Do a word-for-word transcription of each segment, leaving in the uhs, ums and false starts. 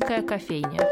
Шумерийская кофейня.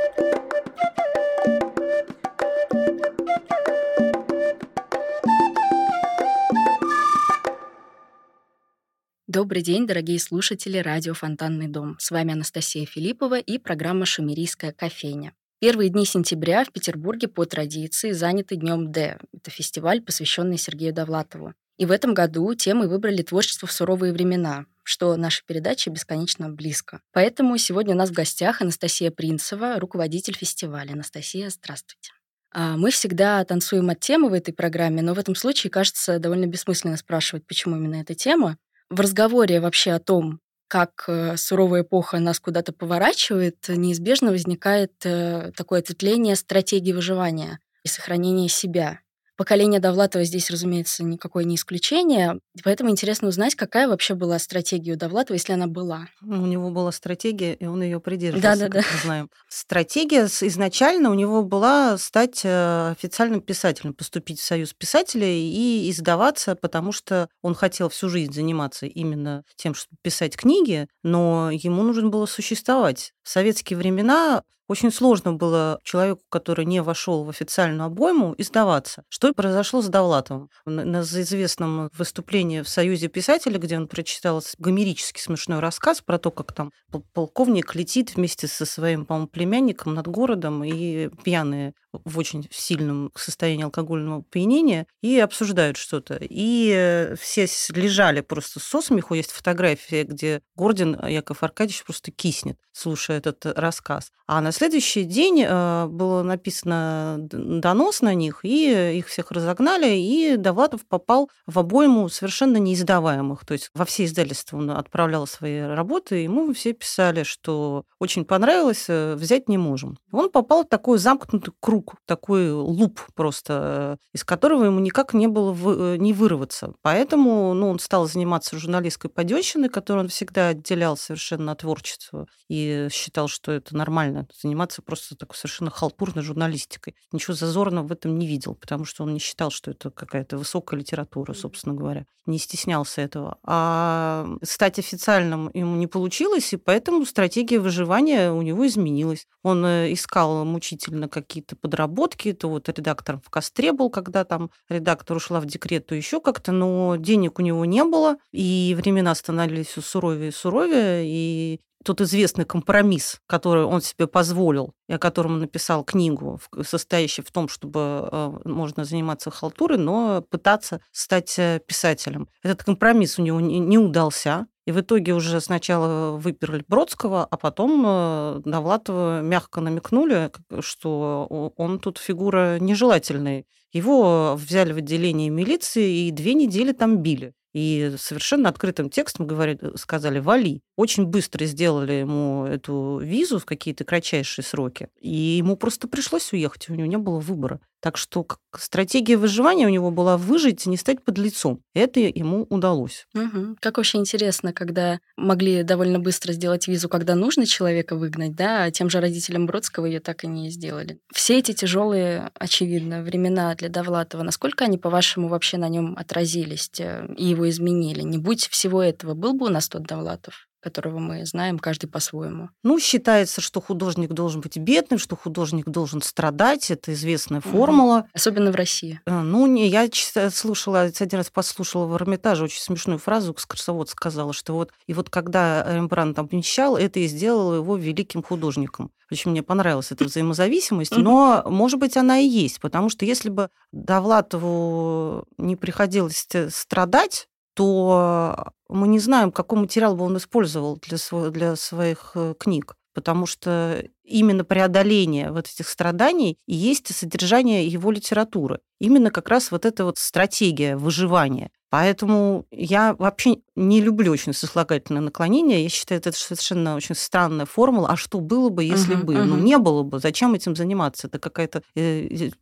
Добрый день, дорогие слушатели радио «Фонтанный дом». С вами Анастасия Филиппова и программа «Шумерийская кофейня». Первые дни сентября в Петербурге по традиции заняты Днем Д. Это фестиваль, посвященный Сергею Довлатову. И в этом году темой выбрали творчество в суровые времена, что наша передача бесконечно близко. Поэтому сегодня у нас в гостях Анастасия Принцева, руководитель фестиваля. Анастасия, здравствуйте. Мы всегда танцуем от темы в этой программе, но в этом случае, кажется, довольно бессмысленно спрашивать, почему именно эта тема. В разговоре вообще о том, как суровая эпоха нас куда-то поворачивает, неизбежно возникает такое ответвление стратегии выживания и сохранения себя. Поколение Довлатова здесь, разумеется, никакое не исключение, поэтому интересно узнать, какая вообще была стратегия у Довлатова, если она была. У него была стратегия, и он ее придерживался, да, да, как да. мы знаем. Стратегия изначально у него была стать официальным писателем, поступить в Союз писателей и издаваться, потому что он хотел всю жизнь заниматься именно тем, чтобы писать книги, но ему нужно было существовать. В советские времена очень сложно было человеку, который не вошел в официальную обойму, издаваться. Что произошло с Довлатовым? На известном выступлении в Союзе писателей, где он прочитал гомерически смешной рассказ про то, как там полковник летит вместе со своим, по-моему, племянником над городом, и пьяные в очень сильном состоянии алкогольного опьянения, и обсуждают что-то. И все лежали просто со смеху. Есть фотография, где Гордин, Яков Аркадьевич, просто киснет, слушая этот рассказ. А на следующий день было написано донос на них, и их всех разогнали, и Довлатов попал в обойму совершенно неиздаваемых. То есть во все издательства он отправлял свои работы, и ему все писали, что очень понравилось, взять не можем. Он попал в такой замкнутый круг, такой луп просто, из которого ему никак не было вы, не вырваться. Поэтому ну, он стал заниматься журналистской подёщиной, которую он всегда отделял совершенно от творчества и считал, что это нормально, заниматься просто такой совершенно халтурной журналистикой. Ничего зазорного в этом не видел, потому что он не считал, что это какая-то высокая литература, собственно говоря. Не стеснялся этого. А стать официальным ему не получилось, и поэтому стратегия выживания у него изменилась. Он искал мучительно какие-то подработки, то вот редактором в Костре был, когда там редактор ушла в декрет, то еще как-то, но денег у него не было, и времена становились все суровее и суровее, и тот известный компромисс, который он себе позволил, и о котором он написал книгу, состоящую в том, чтобы можно заниматься халтурой, но пытаться стать писателем. Этот компромисс у него не удался. И в итоге уже сначала выперли Бродского, а потом Довлатова мягко намекнули, что он тут фигура нежелательная. Его взяли в отделение милиции и две недели там били. И совершенно открытым текстом говорили, сказали «вали». Очень быстро сделали ему эту визу в какие-то кратчайшие сроки. И ему просто пришлось уехать, у него не было выбора. Так что стратегия выживания у него была выжить и не стать подлецом. Это ему удалось. Угу. Как вообще интересно, когда могли довольно быстро сделать визу, когда нужно человека выгнать, да, а тем же родителям Бродского ее так и не сделали. Все эти тяжелые, очевидно, времена для Довлатова, насколько они, по-вашему, вообще на нем отразились и его изменили? Не будь всего этого, был бы у нас тот Довлатов, которого мы знаем, каждый по-своему. Ну, считается, что художник должен быть бедным, что художник должен страдать. Это известная формула. Угу. Особенно в России. Ну, не, я слушала, один раз послушала в Эрмитаже очень смешную фразу, экскурсовод сказала, что вот, и вот когда Рембрандт обнищал, это и сделало его великим художником. Причем мне понравилась эта взаимозависимость, но, может быть, она и есть, потому что если бы Довлатову не приходилось страдать, то мы не знаем, какой материал бы он использовал для, сво- для своих книг, потому что именно преодоление вот этих страданий и есть содержание его литературы. Именно как раз вот эта вот стратегия выживания. Поэтому я вообще не люблю очень сослагательное наклонение. Я считаю, это совершенно очень странная формула. А что было бы, если uh-huh, бы? Uh-huh. Ну, не было бы. Зачем этим заниматься? Это какая-то...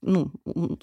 Ну,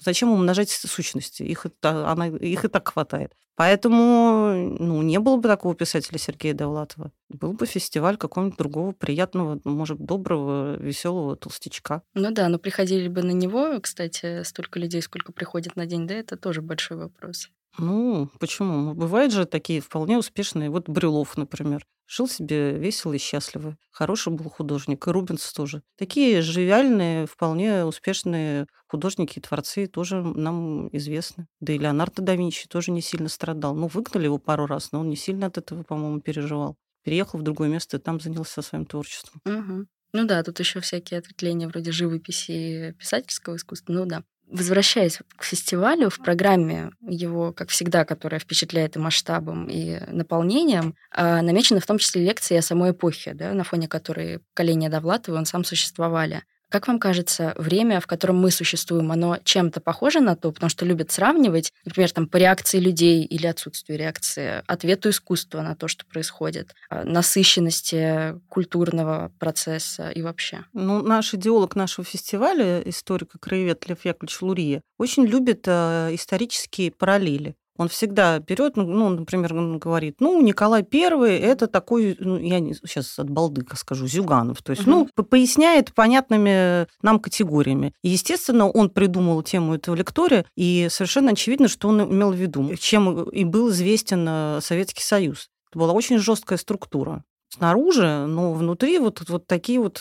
зачем умножать сущности? Их, она, их и так хватает. Поэтому ну, не было бы такого писателя Сергея Довлатова. Был бы фестиваль какого-нибудь другого приятного, может, доброго, веселого толстячка. Ну да, но приходили бы на него, кстати, столько людей, сколько приходит на День Д, это тоже большой вопрос. Ну, почему? Бывают же такие вполне успешные. Вот Брюлов, например. Жил себе весело и счастливо. Хороший был художник. И Рубинс тоже. Такие живиальные, вполне успешные художники и творцы тоже нам известны. Да и Леонардо да Винчи тоже не сильно страдал. Ну, выгнали его пару раз, но он не сильно от этого, по-моему, переживал. Переехал в другое место и там занялся своим творчеством. Угу. Ну да, тут еще всякие ответвления вроде живописи и писательского искусства. Ну да. Возвращаясь к фестивалю, в программе его, как всегда, которая впечатляет и масштабом, и наполнением, намечены в том числе лекции о самой эпохе, да, на фоне которой поколение Довлатова и он сам существовали. Как вам кажется, время, в котором мы существуем, оно чем-то похоже на то, потому что любят сравнивать, например, там, по реакции людей или отсутствию реакции, ответу искусства на то, что происходит, насыщенности культурного процесса и вообще? Ну, наш идеолог нашего фестиваля, историк-краевед Лев Яковлевич Лурье, очень любит исторические параллели. Он всегда берет, ну, например, он говорит, ну, Николай Первый это такой, ну, я не, сейчас от балды скажу, Зюганов. То есть, угу. ну, поясняет понятными нам категориями. И, естественно, он придумал тему этого лектория, и совершенно очевидно, что он имел в виду, чем и был известен Советский Союз. Это была очень жесткая структура. Снаружи, но внутри вот, вот такие вот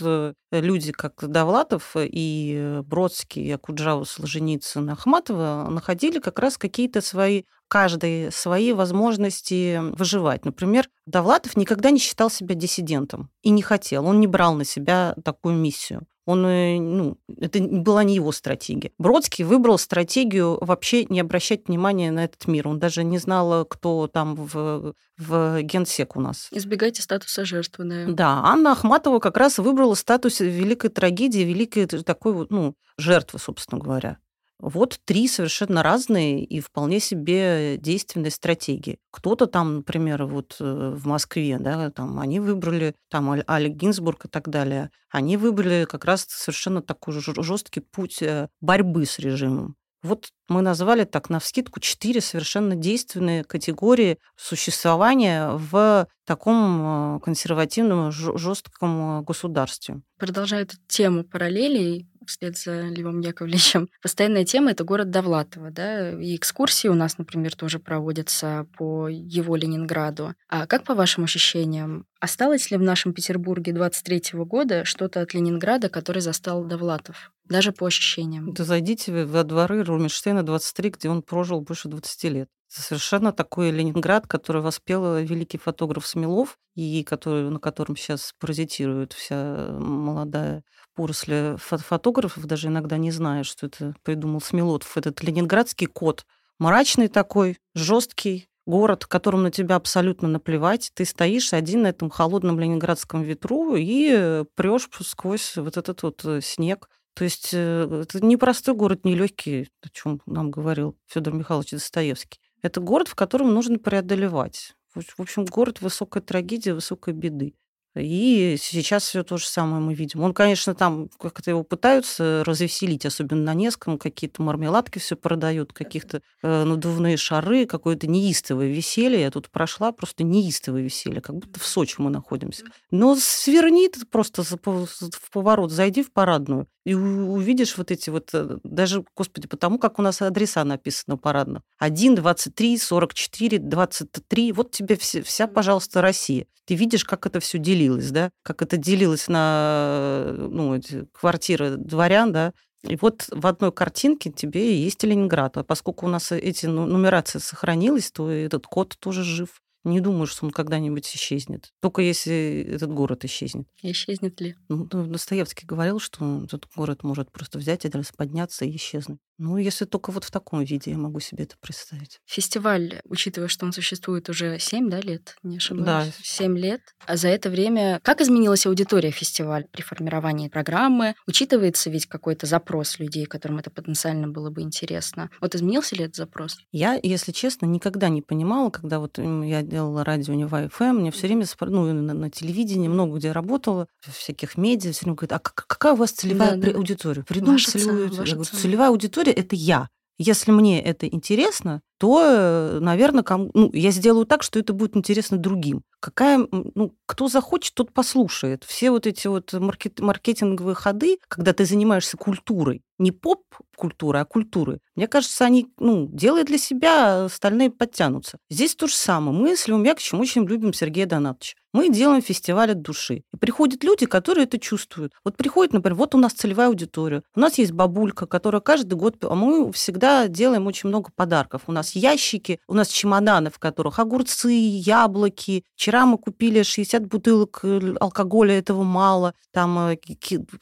люди, как Довлатов и Бродский, и Окуджава, Ложеницын, Ахматова, находили как раз какие-то свои, каждый свои возможности выживать. Например, Довлатов никогда не считал себя диссидентом и не хотел, он не брал на себя такую миссию. Он, ну, это была не его стратегия. Бродский выбрал стратегию вообще не обращать внимания на этот мир. Он даже не знал, кто там в, в генсек у нас. Избегайте статуса жертвы, наверное. Да, Анна Ахматова как раз выбрала статус великой трагедии, великой такой, ну, жертвы, собственно говоря. Вот три совершенно разные и вполне себе действенные стратегии. Кто-то там, например, вот в Москве, да, там они выбрали, там Алик Гинзбург и так далее, они выбрали как раз совершенно такой жесткий путь борьбы с режимом. Вот мы назвали так навскидку четыре совершенно действенные категории существования в таком консервативном жестком государстве. Продолжая эту тему параллелей, вслед за Львом Яковлевичем. Постоянная тема – это город Довлатова, да, и экскурсии у нас, например, тоже проводятся по его Ленинграду. А как, по вашим ощущениям, осталось ли в нашем Петербурге двадцать третьего года что-то от Ленинграда, который застал Довлатов? Даже по ощущениям. Да зайдите вы во дворы Рубинштейна двадцать три, где он прожил больше двадцати лет. Совершенно такой Ленинград, который воспел великий фотограф Смелов, и который, на котором сейчас паразитирует вся молодая поросль фотографов, даже иногда не зная, что это придумал Смелов. Этот ленинградский кот, мрачный такой, жесткий город, которому на тебя абсолютно наплевать. Ты стоишь один на этом холодном ленинградском ветру и прешь сквозь вот этот вот снег. То есть это непростой город, нелегкий, о чем нам говорил Федор Михайлович Достоевский. Это город, в котором нужно преодолевать. В общем, город высокой трагедии, высокой беды. И сейчас все то же самое мы видим. Он, конечно, там как-то его пытаются развеселить, особенно на Невском. Какие-то мармеладки все продают, каких-то надувные шары, какое-то неистовое веселье. Я тут прошла, просто неистовое веселье, как будто в Сочи мы находимся. Но сверни ты просто в поворот, зайди в парадную, и увидишь вот эти вот, даже, господи, потому как у нас адреса написаны парадно. один, двадцать три, сорок четыре, двадцать три. Вот тебе вся, пожалуйста, Россия. Ты видишь, как это все делится. Да, как это делилось на, ну, квартиры дворян, да, и вот в одной картинке тебе есть Ленинград. А поскольку у нас эти нумерации сохранились, то этот код тоже жив. Не думаю, что он когда-нибудь исчезнет. Только если этот город исчезнет. Исчезнет ли? Ну, Достоевский говорил, что этот город может просто взять, это расподняться и исчезнуть. Ну, если только вот в таком виде я могу себе это представить. Фестиваль, учитывая, что он существует уже семь, да, лет, не ошибаюсь? Да. семь лет. А за это время как изменилась аудитория фестиваля при формировании программы? Учитывается ведь какой-то запрос людей, которым это потенциально было бы интересно? Вот изменился ли этот запрос? Я, если честно, никогда не понимала, когда вот я делала радио Нева-ФМ, мне все время, ну, на, на телевидении, много где работала, в всяких медиа, все время говорят, а какая у вас целевая, да, да, аудитория? Придумайте целевую аудиторию. Целевая аудитория — это я. Если мне это интересно, то, наверное, кому... ну, я сделаю так, что это будет интересно другим. Какая, ну, кто захочет, тот послушает. Все вот эти вот маркет... маркетинговые ходы, когда ты занимаешься культурой, не поп-культурой, а культурой, мне кажется, они, ну, делай для себя, остальные подтянутся. Здесь то же самое. Мы с Львом Яковлевичем очень любим Сергея Довлатовича. Мы делаем фестиваль от души. И приходят люди, которые это чувствуют. Вот приходит, например, вот у нас целевая аудитория. У нас есть бабулька, которая каждый год... А мы всегда делаем очень много подарков. У нас ящики, у нас чемоданы, в которых огурцы, яблоки. Вчера мы купили шестьдесят бутылок алкоголя, этого мало. Там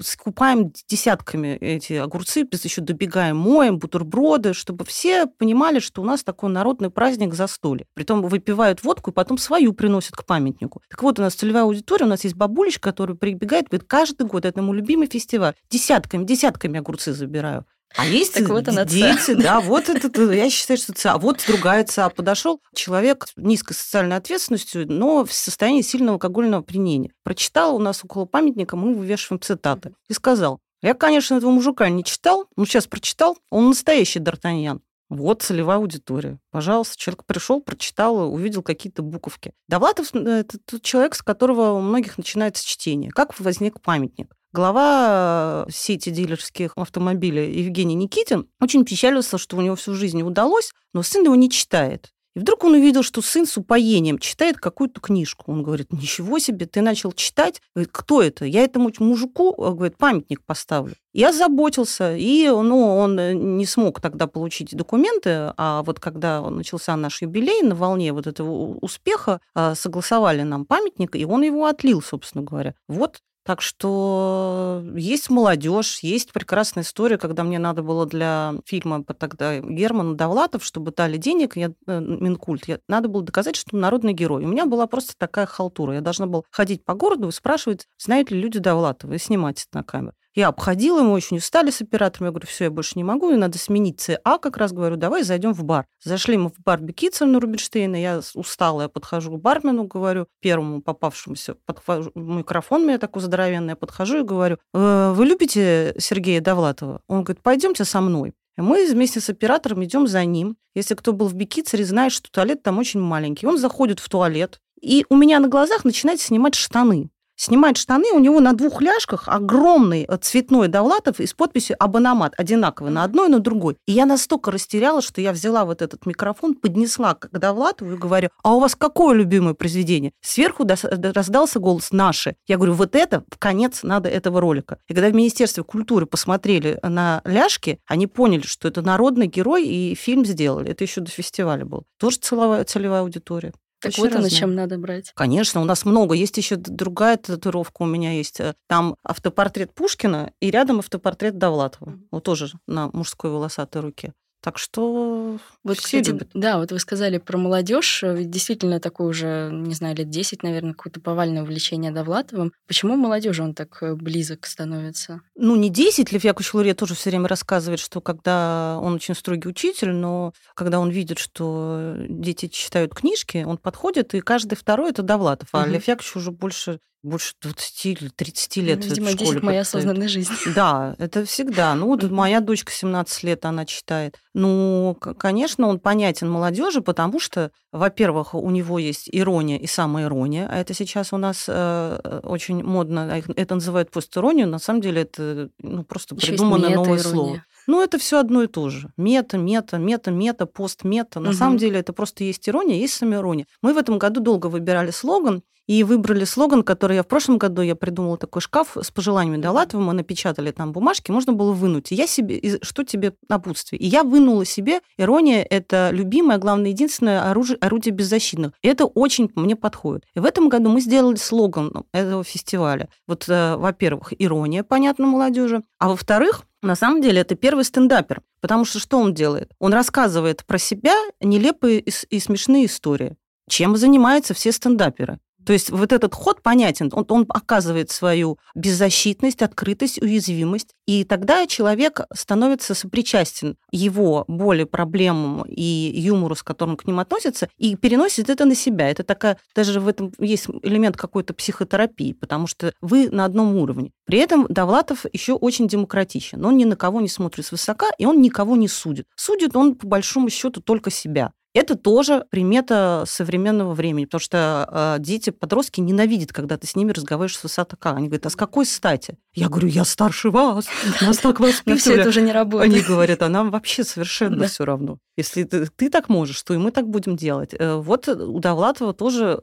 скупаем десятками эти огурцы, еще добегаем, моем, бутерброды, чтобы все понимали, что у нас такой народный праздник застолье. Притом выпивают водку и потом свою приносят к памятнику. Так вот, у нас целевая аудитория, у нас есть бабулечка, которая прибегает, говорит, каждый год, это мой любимый фестиваль, десятками, десятками огурцы забираю. А есть так вот она, дети, да, вот это, я считаю, что ЦА. Вот другая ЦА. Подошел человек с низкой социальной ответственностью, но в состоянии сильного алкогольного опьянения. Прочитал у нас около памятника, мы вывешиваем цитаты. И сказал, я, конечно, этого мужика не читал, но сейчас прочитал, он настоящий Д'Артаньян. Вот целевая аудитория. Пожалуйста, человек пришел, прочитал, увидел какие-то буковки. Довлатов – это тот человек, с которого у многих начинается чтение. Как возник памятник? Глава сети дилерских автомобилей Евгений Никитин очень печалился, что у него всю жизнь не удалось, но сын его не читает. И вдруг он увидел, что сын с упоением читает какую-то книжку. Он говорит, ничего себе, ты начал читать. Говорит, кто это? Я этому мужику, говорит, памятник поставлю. Я озаботился, и ну, он не смог тогда получить документы, а вот когда начался наш юбилей, на волне вот этого успеха согласовали нам памятник, и он его отлил, собственно говоря. Вот. Так что есть молодежь, есть прекрасная история, когда мне надо было для фильма тогда Германа Довлатова, чтобы дали денег, я, Минкульт, я, надо было доказать, что он народный герой. У меня была просто такая халтура. Я должна была ходить по городу и спрашивать, знают ли люди Довлатова, и снимать это на камеру. Я обходила, мы очень устали с оператором. Я говорю, все, я больше не могу, и надо сменить ЦА. Как раз говорю, давай зайдем в бар. Зашли мы в бар Бикицер на Рубинштейна. Я устала, я подхожу к бармену, говорю, первому попавшемуся, подхожу, микрофон у меня такой здоровенный, я подхожу и говорю, э, вы любите Сергея Довлатова? Он говорит, пойдемте со мной. Мы вместе с оператором идем за ним. Если кто был в Бикицере, знает, что туалет там очень маленький. Он заходит в туалет, и у меня на глазах начинает снимать штаны. Снимает штаны, у него на двух ляжках огромный цветной Довлатов из подписью «Абономат», одинаковый на одной и на другой. И я настолько растерялась, что я взяла вот этот микрофон, поднесла к Довлатову и говорю, а у вас какое любимое произведение? Сверху раздался голос «Наши». Я говорю, вот это, в конец надо этого ролика. И когда в Министерстве культуры посмотрели на ляжки, они поняли, что это народный герой, и фильм сделали. Это еще до фестиваля было. Тоже целевая, целевая аудитория. Так вот оно, чем надо брать. Конечно, у нас много. Есть еще другая татуировка у меня есть. Там автопортрет Пушкина и рядом автопортрет Довлатова. Mm-hmm. Вот тоже на мужской волосатой руке. Так что вот, все кстати, любят. Да, вот вы сказали про молодежь. Ведь действительно такое уже, не знаю, лет десять, наверное, какое-то повальное увлечение Довлатовым. Почему молодежи он так близок становится? Ну, не десять. Лев Яковлевич Лурье тоже все время рассказывает, что когда он очень строгий учитель, но когда он видит, что дети читают книжки, он подходит, и каждый второй – это Довлатов. А угу. Лев Яковлевич уже больше... Больше двадцати или тридцати лет. Ну, видимо, в школе десять моя осознанная жизнь. Да, это всегда. Ну, вот моя дочка семнадцать лет, она читает. Ну, конечно, он понятен молодежи, потому что, во-первых, у него есть ирония и самоирония. А это сейчас у нас э, очень модно. Это называют постиронию. На самом деле это ну, просто еще придумано новое слово. Ну, это все одно и то же. Мета, мета, мета, мета, постмета. На угу. самом деле это просто есть ирония, есть самоирония. Мы в этом году долго выбирали слоган, и выбрали слоган, который я в прошлом году, я придумала такой шкаф с пожеланиями Довлатова, мы напечатали там бумажки, можно было вынуть. И я себе, что тебе напутствие? И я вынула себе, ирония – это любимое, главное, единственное оружие, орудие беззащитных. И это очень мне подходит. И в этом году мы сделали слоган этого фестиваля. Вот, во-первых, ирония, понятно, молодежи, а во-вторых, на самом деле, это первый стендапер, потому что что он делает? Он рассказывает про себя нелепые и смешные истории, чем занимаются все стендаперы. То есть вот этот ход понятен, он, он оказывает свою беззащитность, открытость, уязвимость, и тогда человек становится сопричастен его боли, проблемам и юмору, с которым к ним относится, и переносит это на себя. Это такая, даже в этом есть элемент какой-то психотерапии, потому что вы на одном уровне. При этом Довлатов еще очень демократичен, он ни на кого не смотрит свысока, и он никого не судит. Судит он, по большому счету, только себя. Это тоже примета современного времени, потому что дети, подростки ненавидят, когда ты с ними разговариваешь с высока. Они говорят, а с какой стати? Я говорю, я старше вас, нас так воспитывали. Все это уже не работает. Они говорят, а нам вообще совершенно все равно. Если ты так можешь, то и мы так будем делать. Вот у Довлатова тоже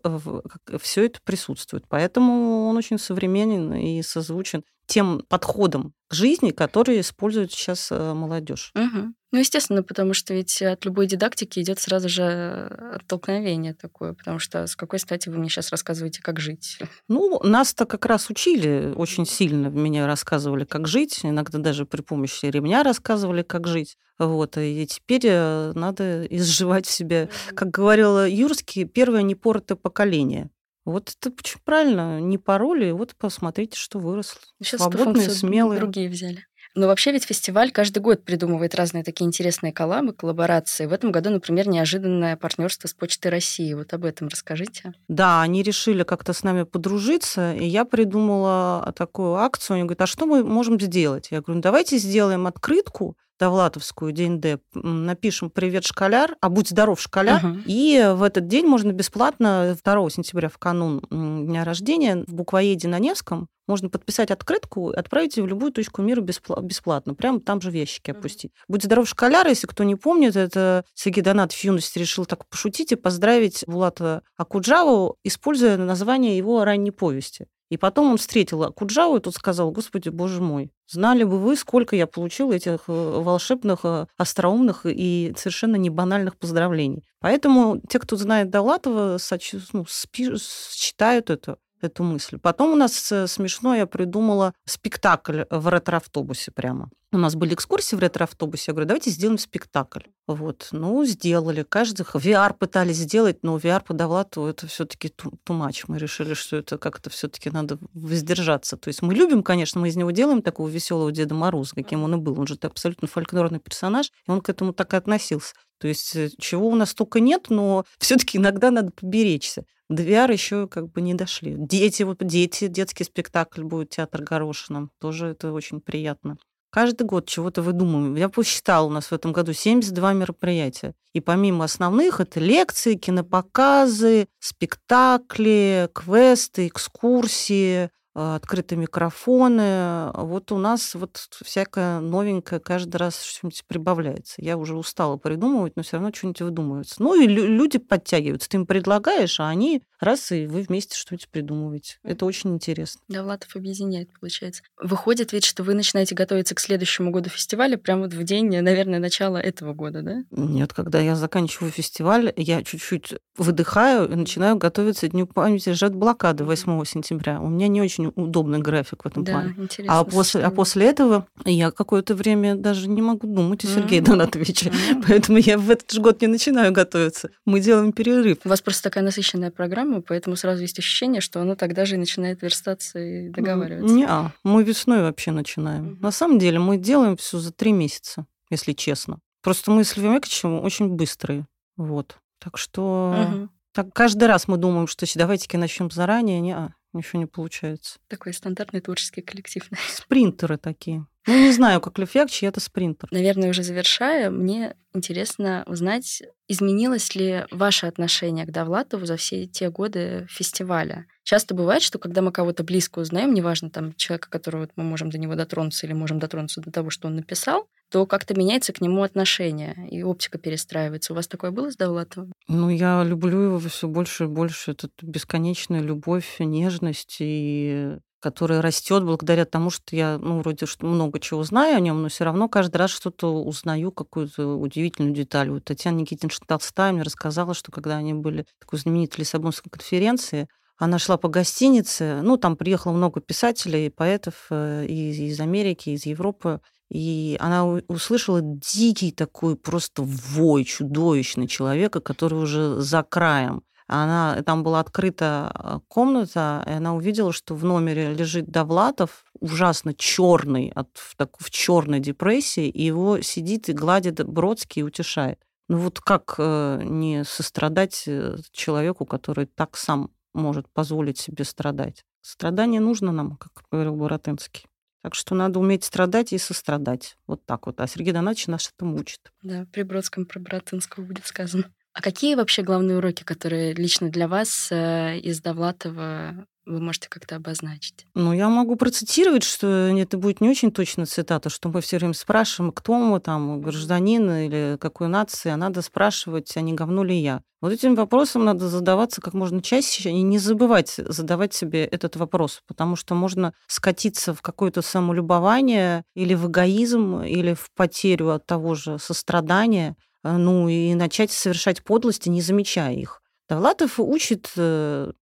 все это присутствует, поэтому он очень современен и созвучен тем подходом к жизни, которые используют сейчас молодежь. Угу. Ну, естественно, потому что ведь от любой дидактики идет сразу же оттолкновение такое, потому что с какой стати вы мне сейчас рассказываете, как жить? Ну, нас-то как раз учили очень сильно, мне рассказывали, как жить, иногда даже при помощи ремня рассказывали, как жить. Вот, и теперь надо изживать в себе. Как говорил Юрский, первое непоротое поколение. Вот это очень правильно, не пароли, вот посмотрите, что выросло. Сейчас свободные, смелые. Другие взяли. Но вообще ведь фестиваль каждый год придумывает разные такие интересные коллабы, коллаборации. В этом году, например, неожиданное партнерство с Почтой России. Вот об этом расскажите. Да, они решили как-то с нами подружиться, и я придумала такую акцию. Они говорят, а что мы можем сделать? Я говорю, ну, давайте сделаем открытку довлатовскую, День Д, напишем «Привет, школяр», а «Будь здоров, школяр». Uh-huh. И в этот день можно бесплатно второго сентября, в канун дня рождения, в Буквоеде на Невском можно подписать открытку и отправить ее в любую точку мира бесплатно, прямо там же в ящике опустить. Uh-huh. «Будь здоров, школяр», если кто не помнит, это Сергей Довлатов в юности решил так пошутить и поздравить Булата Окуджаву, используя название его ранней повести. И потом он встретил Окуджаву и тут сказал, «Господи, боже мой, знали бы вы, сколько я получила этих волшебных, остроумных и совершенно не банальных поздравлений». Поэтому те, кто знает Довлатова, сочу... ну, спи... считают это, эту мысль. Потом у нас смешно, я придумала спектакль в ретро-автобусе прямо. У нас были экскурсии в ретро-автобусе. Я говорю, давайте сделаем спектакль. Вот. Ну, сделали. Каждый... ви ар пытались сделать, но ви ар по Довлатову это все-таки тумач. Мы решили, что это как-то все-таки надо воздержаться. То есть мы любим, конечно, мы из него делаем такого веселого Деда Мороза, каким он и был. Он же абсолютно фольклорный персонаж, и он к этому так и относился. То есть чего у нас только нет, но все-таки иногда надо поберечься. До ви ар еще как бы не дошли. Дети, вот дети, детский спектакль будет, театр Горошина. Тоже это очень приятно. Каждый год чего-то выдумываем. Я посчитала, у нас в этом году семьдесят два мероприятия. И помимо основных, это лекции, кинопоказы, спектакли, квесты, экскурсии, открытые микрофоны. Вот у нас вот всякое новенькое каждый раз что-нибудь прибавляется. Я уже устала придумывать, но все равно что-нибудь выдумывается. Ну и люди подтягиваются. Ты им предлагаешь, а они раз, и вы вместе что-нибудь придумываете. Это очень интересно. Довлатов объединяет, получается. Выходит ведь, что вы начинаете готовиться к следующему году фестиваля прямо вот в день, наверное, начала этого года, да? Нет, когда я заканчиваю фестиваль, я чуть-чуть выдыхаю и начинаю готовиться к Дню памяти жертв блокады восьмого сентября. У меня не очень удобный график в этом да, плане. А после, а после этого я какое-то время даже не могу думать о Сергее mm-hmm. Довлатовиче. Mm-hmm. Поэтому я в этот же год не начинаю готовиться. Мы делаем перерыв. У вас просто такая насыщенная программа, поэтому сразу есть ощущение, что оно тогда же и начинает верстаться и договариваться. Не-а. Мы весной вообще начинаем. Mm-hmm. На самом деле мы делаем все за три месяца, если честно. Просто мы с Львом Яковлевичем очень быстрые. Вот. Так что... Mm-hmm. Так каждый раз мы думаем, что давайте-ки начнем заранее. Не-а. Ничего не получается. Такой стандартный творческий коллектив. Спринтеры такие. Ну, не знаю, как Лев Яковлевич, я-то спринтер. Наверное, уже завершая, мне интересно узнать, изменилось ли ваше отношение к Довлатову за все те годы фестиваля? Часто бывает, что когда мы кого-то близко узнаем, неважно, там, человека, которого мы можем до него дотронуться или можем дотронуться до того, что он написал, то как-то меняется к нему отношение, и оптика перестраивается. У вас такое было с Довлатовым? Ну, я люблю его все больше и больше. Это бесконечная любовь, нежность, и... которая растет благодаря тому, что я, ну, вроде что много чего знаю о нем, но все равно каждый раз что-то узнаю, какую-то удивительную деталь. Вот Татьяна Никитична Толстая мне рассказала, что когда они были в такой знаменитой Лиссабонской конференции, она шла по гостинице, ну, там приехало много писателей, поэтов из, из Америки, из Европы, и она услышала дикий такой просто вой чудовищный человека, который уже за краем. Она, там была открыта комната, и она увидела, что в номере лежит Довлатов, ужасно черный, от, в, так, в черной депрессии, и его сидит и гладит Бродский и утешает. Ну вот как э, не сострадать человеку, который так сам может позволить себе страдать? Страдание нужно нам, как говорил Баратынский. Так что надо уметь страдать и сострадать. Вот так вот. А Сергей Довлатович нас этому учит. Да, при Бродском про Баратынского будет сказано. А какие вообще главные уроки, которые лично для вас э, из Довлатова вы можете как-то обозначить? Ну, я могу процитировать, что это будет не очень точная цитата, что мы все время спрашиваем, кто мы там, гражданин или какой нации, а надо спрашивать, а не говно ли я. Вот этим вопросом надо задаваться как можно чаще и не забывать задавать себе этот вопрос, потому что можно скатиться в какое-то самолюбование или в эгоизм, или в потерю от того же сострадания, ну и начать совершать подлости, не замечая их. Довлатов учит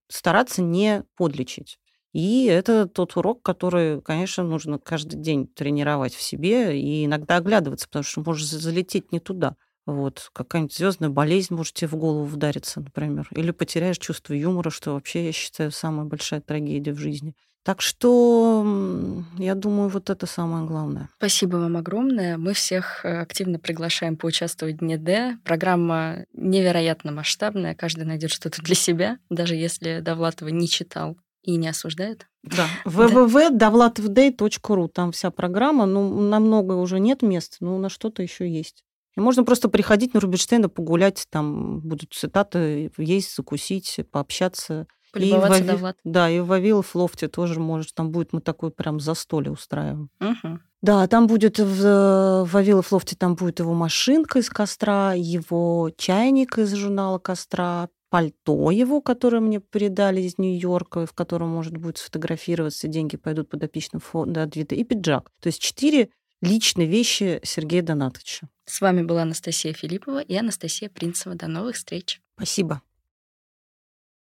стараться не подлечить. И это тот урок, который, конечно, нужно каждый день тренировать в себе и иногда оглядываться, потому что можешь залететь не туда. Вот, какая-нибудь звездная болезнь может тебе в голову вдариться, например. Или потеряешь чувство юмора, что вообще, я считаю, самая большая трагедия в жизни. Так что, я думаю, вот это самое главное. Спасибо вам огромное. Мы всех активно приглашаем поучаствовать в Дне Д. Программа невероятно масштабная. Каждый найдет что-то для себя, даже если Довлатова не читал и не осуждает. Да, дабл ю дабл ю дабл ю точка довлатовдей точка ру. Там вся программа. Ну, на многое уже нет мест, но на что-то еще есть. И можно просто приходить на Рубинштейна, погулять, там будут цитаты, есть, закусить, пообщаться. Полюбоваться Довлатовым. Да, и в Авилов Лофте тоже, может, там будет, мы такое прям застолье устраиваем. Угу. Да, там будет в, в Авилов Лофте, там будет его машинка из Костра, его чайник из журнала Костра, пальто его, которое мне передали из Нью-Йорка, в котором, может, будет сфотографироваться, деньги пойдут подопечным фонду Адвита, и пиджак. То есть четыре личные вещи Сергея Донатовича. С вами была Анастасия Филиппова и Анастасия Принцева. До новых встреч. Спасибо.